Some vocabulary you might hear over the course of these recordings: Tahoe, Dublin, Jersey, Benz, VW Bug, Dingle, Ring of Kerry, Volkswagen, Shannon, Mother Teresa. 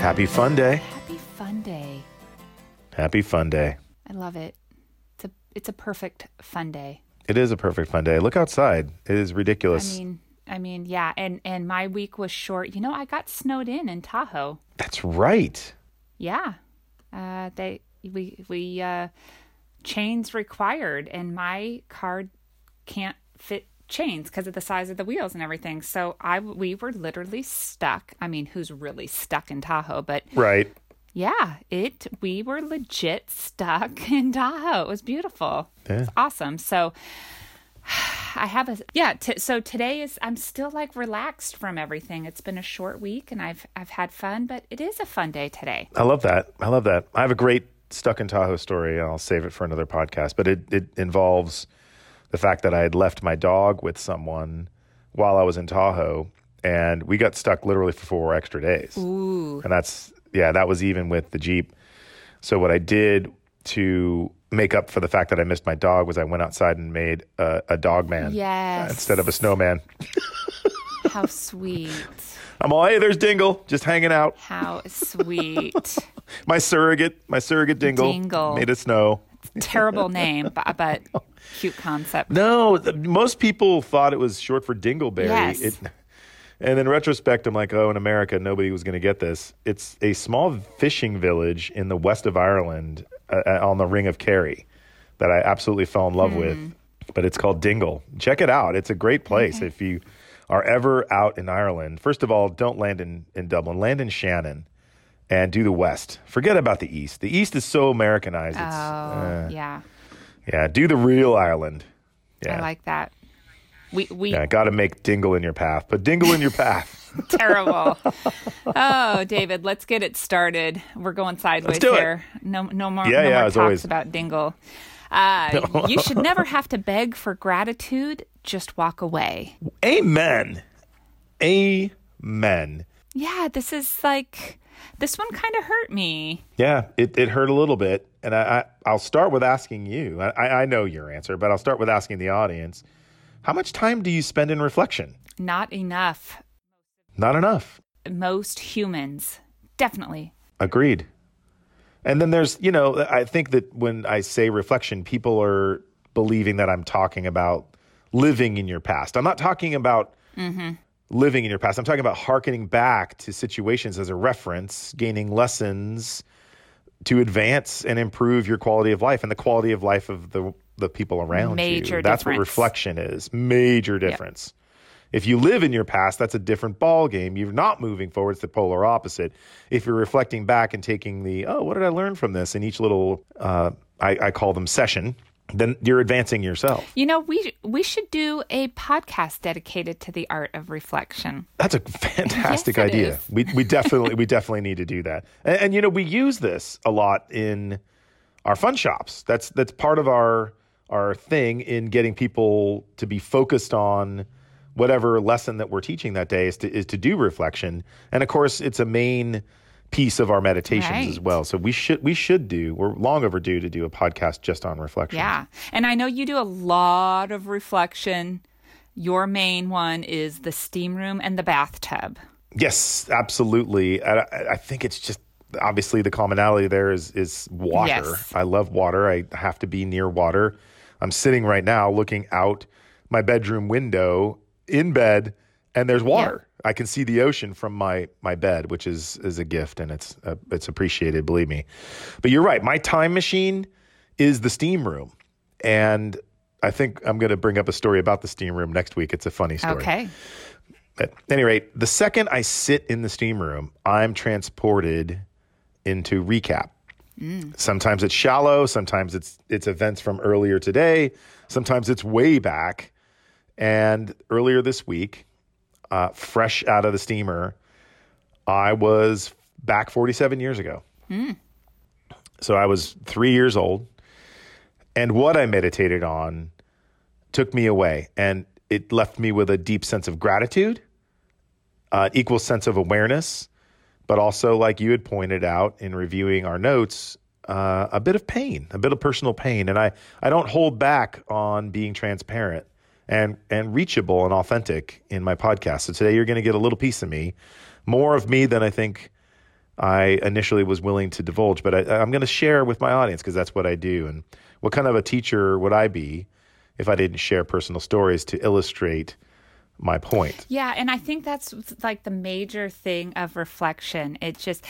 Happy Fun Day. Happy Fun Day. Happy Fun Day. I love it. It's a perfect fun day. It is a perfect fun day. Look outside. It is ridiculous. I mean, yeah. And my week was short. You know, I got snowed in Tahoe. That's right. Yeah. We chains required, and my car can't fit chains because of the size of the wheels and everything. So we were literally stuck. I mean, who's really stuck in Tahoe? But right. Yeah, we were legit stuck in Tahoe. It was beautiful. Yeah. It's awesome. So I have so today I'm still like relaxed from everything. It's been a short week and I've had fun, but it is a fun day today. I love that. I have a great stuck in Tahoe story and I'll save it for another podcast, but it involves the fact that I had left my dog with someone while I was in Tahoe, and we got stuck literally for 4 extra days. Ooh. And that was even with the Jeep. So what I did to make up for the fact that I missed my dog was I went outside and made a dog man. Yes. Instead of a snowman. How sweet. I'm all, hey, there's Dingle, just hanging out. How sweet. My surrogate Dingle made it snow. Terrible name, but cute concept. No, most people thought it was short for Dingleberry. Yes. And in retrospect, I'm like, oh, in America, nobody was going to get this. It's a small fishing village in the west of Ireland on the Ring of Kerry that I absolutely fell in love with. But it's called Dingle. Check it out. It's a great place. Okay. If you are ever out in Ireland, first of all, don't land in Dublin. Land in Shannon. And do the West. Forget about the East. The East is so Americanized. It's, yeah. Yeah, do the real Ireland. Yeah. I like that. We got to make Dingle in your path. Put Dingle in your path. Terrible. Oh, David, let's get it started. We're going sideways here. No more talks about Dingle. You should never have to beg for gratitude. Just walk away. Amen. Yeah, this is like... This one kind of hurt me. Yeah, it hurt a little bit. And I'll start with asking you. I know your answer, but I'll start with asking the audience. How much time do you spend in reflection? Not enough. Most humans. Definitely. Agreed. And then there's, I think that when I say reflection, people are believing that I'm talking about living in your past. I'm not talking about... Mm-hmm. Living in your past. I'm talking about hearkening back to situations as a reference, gaining lessons to advance and improve your quality of life and the quality of life of the people around you. Major difference. That's what reflection is. Major difference. Yep. If you live in your past, that's a different ball game. You're not moving forward. It's the polar opposite. If you're reflecting back and taking what did I learn from this? In each little, I call them session. Then you're advancing yourself. We should do a podcast dedicated to the art of reflection. That's a fantastic idea. We definitely need to do that. And we use this a lot in our fun shops. That's part of our thing in getting people to be focused on whatever lesson that we're teaching that day is to do reflection. And of course, it's a main piece of our meditations as well. So we're long overdue to do a podcast just on reflection. Yeah. And I know you do a lot of reflection. Your main one is the steam room and the bathtub. Yes, absolutely. I think it's just obviously the commonality there is water. Yes. I love water. I have to be near water. I'm sitting right now looking out my bedroom window in bed and there's water. Yeah. I can see the ocean from my bed, which is a gift, and it's appreciated, believe me. But you're right. My time machine is the steam room. And I think I'm going to bring up a story about the steam room next week. It's a funny story. Okay. At any rate, the second I sit in the steam room, I'm transported into recap. Mm. Sometimes it's shallow. Sometimes it's events from earlier today. Sometimes it's way back. And earlier this week... fresh out of the steamer, I was back 47 years ago. Mm. So I was 3 years old. And what I meditated on took me away. And it left me with a deep sense of gratitude, equal sense of awareness, but also, like you had pointed out in reviewing our notes, a bit of pain, a bit of personal pain. And I don't hold back on being transparent and reachable and authentic in my podcast. So today you're going to get a little piece of me, more of me than I think I initially was willing to divulge, but I'm going to share with my audience because that's what I do. And what kind of a teacher would I be if I didn't share personal stories to illustrate my point? Yeah, and I think that's like the major thing of reflection. It just,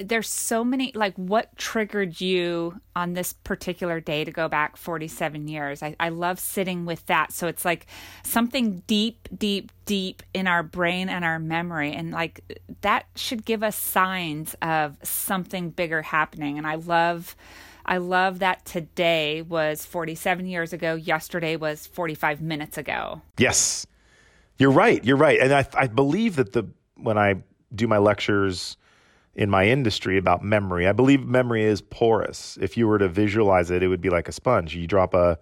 there's so many, like what triggered you on this particular day to go back 47 years? I love sitting with that. So it's like something deep, deep, deep in our brain and our memory. And like that should give us signs of something bigger happening. And I love that today was 47 years ago. Yesterday was 45 minutes ago. Yes, you're right. You're right. And I believe that when I do my lectures in my industry about memory, I believe memory is porous. If you were to visualize it, it would be like a sponge. You drop a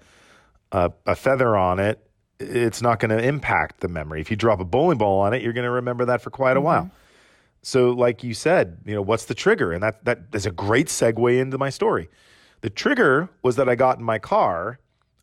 feather on it, it's not going to impact the memory. If you drop a bowling ball on it, you're going to remember that for quite a while. So like you said, you know, what's the trigger? And that is a great segue into my story. The trigger was that I got in my car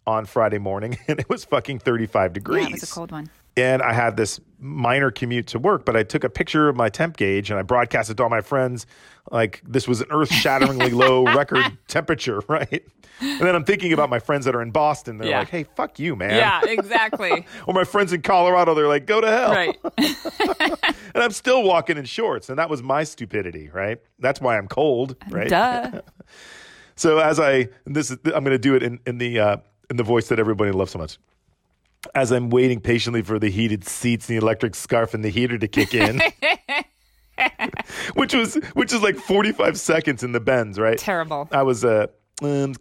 on Friday morning and it was fucking 35 degrees. Yeah, it was a cold one. And I had this minor commute to work, but I took a picture of my temp gauge and I broadcast it to all my friends. Like this was an earth-shatteringly low record temperature, right? And then I'm thinking about my friends that are in Boston. They're like, hey, fuck you, man. Yeah, exactly. Or my friends in Colorado, they're like, go to hell. Right. And I'm still walking in shorts. And that was my stupidity, right? That's why I'm cold, right? Duh. So I'm going to do it in the voice that everybody loves so much. As I'm waiting patiently for the heated seats, the electric scarf, and the heater to kick in, which is like 45 seconds in the Benz, right? Terrible. I was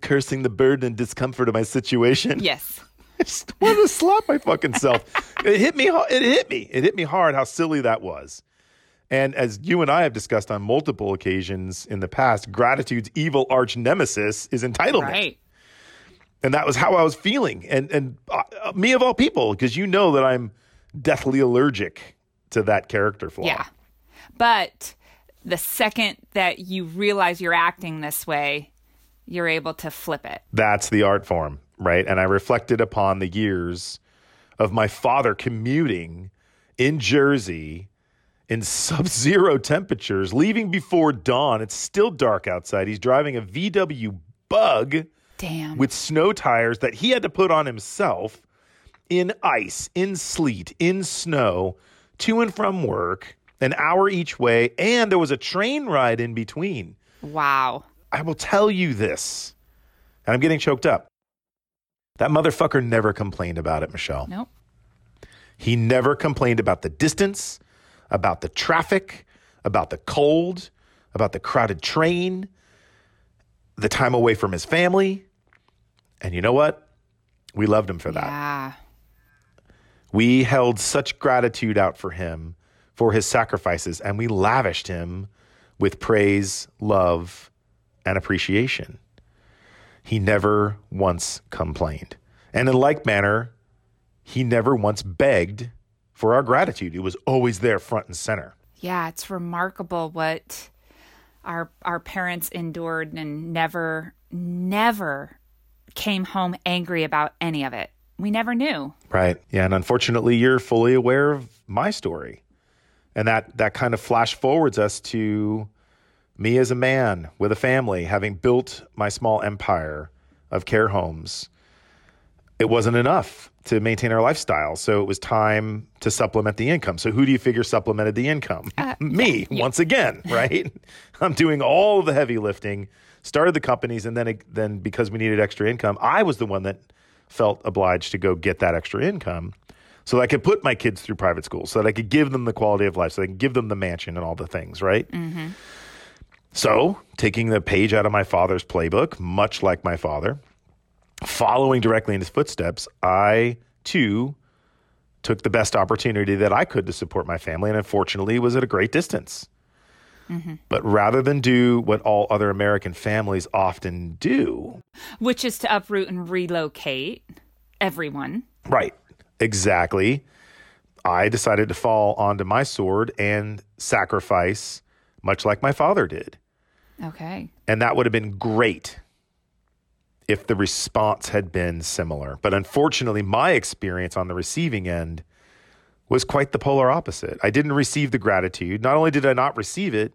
cursing the burden and discomfort of my situation. Yes. I just wanted to slap my fucking self. It hit me hard how silly that was. And as you and I have discussed on multiple occasions in the past, gratitude's evil arch nemesis is entitlement. Right. And that was how I was feeling. And me of all people, because you know that I'm deathly allergic to that character flaw. Yeah. But the second that you realize you're acting this way, you're able to flip it. That's the art form, right? And I reflected upon the years of my father commuting in Jersey in sub-zero temperatures, leaving before dawn. It's still dark outside. He's driving a VW Bug. Damn. With snow tires that he had to put on himself in ice, in sleet, in snow, to and from work, an hour each way, and there was a train ride in between. Wow. I will tell you this, and I'm getting choked up. That motherfucker never complained about it, Michelle. Nope. He never complained about the distance, about the traffic, about the cold, about the crowded train, the time away from his family. And you know what? We loved him for that. Yeah. We held such gratitude out for him, for his sacrifices, and we lavished him with praise, love, and appreciation. He never once complained. And in like manner, he never once begged for our gratitude. It was always there front and center. Yeah, it's remarkable what our parents endured and never came home angry about any of it. We never knew. Right. Yeah. And unfortunately, you're fully aware of my story. And that kind of flash forwards us to me as a man with a family, having built my small empire of care homes. It wasn't enough to maintain our lifestyle. So it was time to supplement the income. So who do you figure supplemented the income? Me, yeah. Once again, right? I'm doing all the heavy lifting, started the companies, and then because we needed extra income, I was the one that felt obliged to go get that extra income so that I could put my kids through private school, so that I could give them the quality of life, so I could give them the mansion and all the things, right? Mm-hmm. So taking the page out of my father's playbook, much like my father, following directly in his footsteps, I, too, took the best opportunity that I could to support my family, and unfortunately was at a great distance. Mm-hmm. But rather than do what all other American families often do, which is to uproot and relocate everyone. Right. Exactly. I decided to fall onto my sword and sacrifice, much like my father did. Okay. And that would have been great if the response had been similar. But unfortunately, my experience on the receiving end was quite the polar opposite. I didn't receive the gratitude. Not only did I not receive it,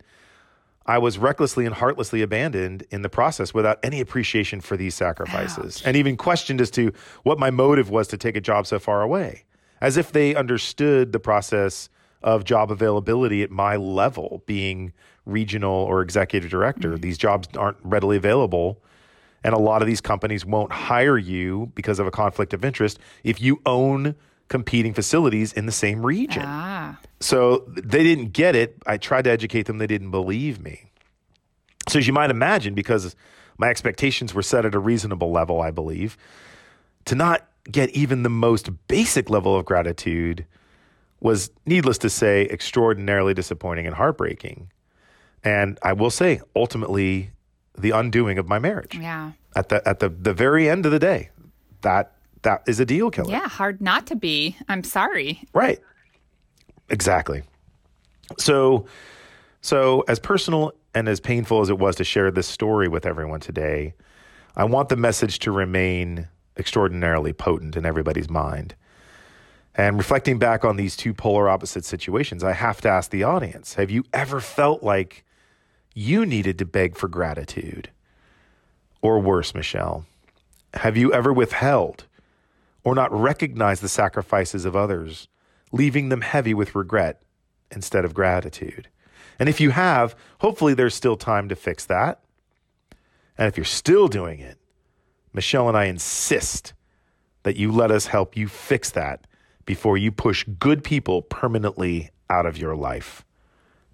I was recklessly and heartlessly abandoned in the process without any appreciation for these sacrifices, and even questioned as to what my motive was to take a job so far away, as if they understood the process of job availability at my level, being regional or executive director. Mm-hmm. These jobs aren't readily available, and a lot of these companies won't hire you because of a conflict of interest if you own competing facilities in the same region. So they didn't get it. I tried to educate them. They didn't believe me. So as you might imagine, because my expectations were set at a reasonable level, I believe, to not get even the most basic level of gratitude was, needless to say, extraordinarily disappointing and heartbreaking. And I will say, ultimately, the undoing of my marriage. Yeah. At the very end of the day, that is a deal killer. Yeah, hard not to be. I'm sorry. Right. Exactly. So as personal and as painful as it was to share this story with everyone today, I want the message to remain extraordinarily potent in everybody's mind. And reflecting back on these two polar opposite situations, I have to ask the audience, have you ever felt like you needed to beg for gratitude? Or worse, Michelle, have you ever withheld or not recognized the sacrifices of others, leaving them heavy with regret instead of gratitude? And if you have, hopefully there's still time to fix that. And if you're still doing it, Michelle and I insist that you let us help you fix that before you push good people permanently out of your life.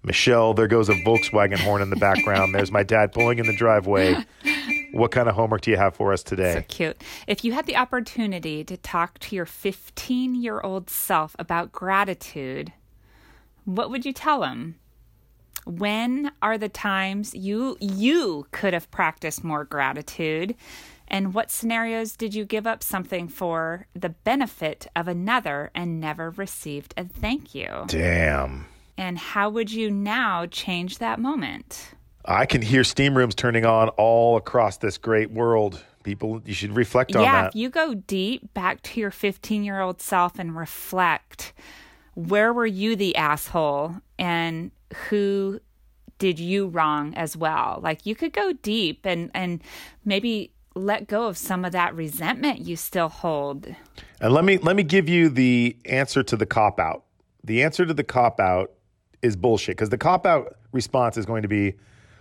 Michelle, there goes a Volkswagen horn in the background. There's my dad pulling in the driveway. What kind of homework do you have for us today? So cute. If you had the opportunity to talk to your 15-year-old self about gratitude, what would you tell him? When are the times you could have practiced more gratitude? And what scenarios did you give up something for the benefit of another and never received a thank you? Damn. And how would you now change that moment? I can hear steam rooms turning on all across this great world. People, you should reflect on that. Yeah, if you go deep back to your 15-year-old self and reflect, where were you the asshole and who did you wrong as well? Like, you could go deep and maybe let go of some of that resentment you still hold. And let me give you the answer to the cop-out. The answer to the cop-out is bullshit, because the cop-out response is going to be,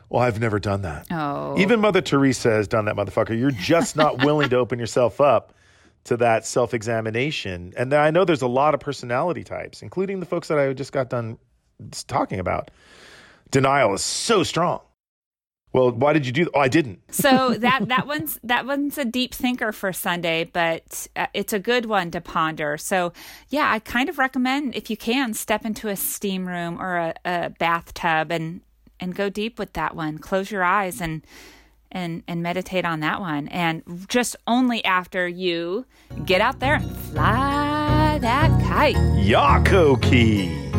well, I've never done that. Oh. Even Mother Teresa has done that, motherfucker. You're just not willing to open yourself up to that self-examination. And I know there's a lot of personality types, including the folks that I just got done talking about. Denial is so strong. Well, why did you do that? Oh, I didn't. So that one's a deep thinker for Sunday, but it's a good one to ponder. So, yeah, I kind of recommend, if you can, step into a steam room or a bathtub and go deep with that one. Close your eyes and meditate on that one. And just only after you get out there and fly that kite. Yako key.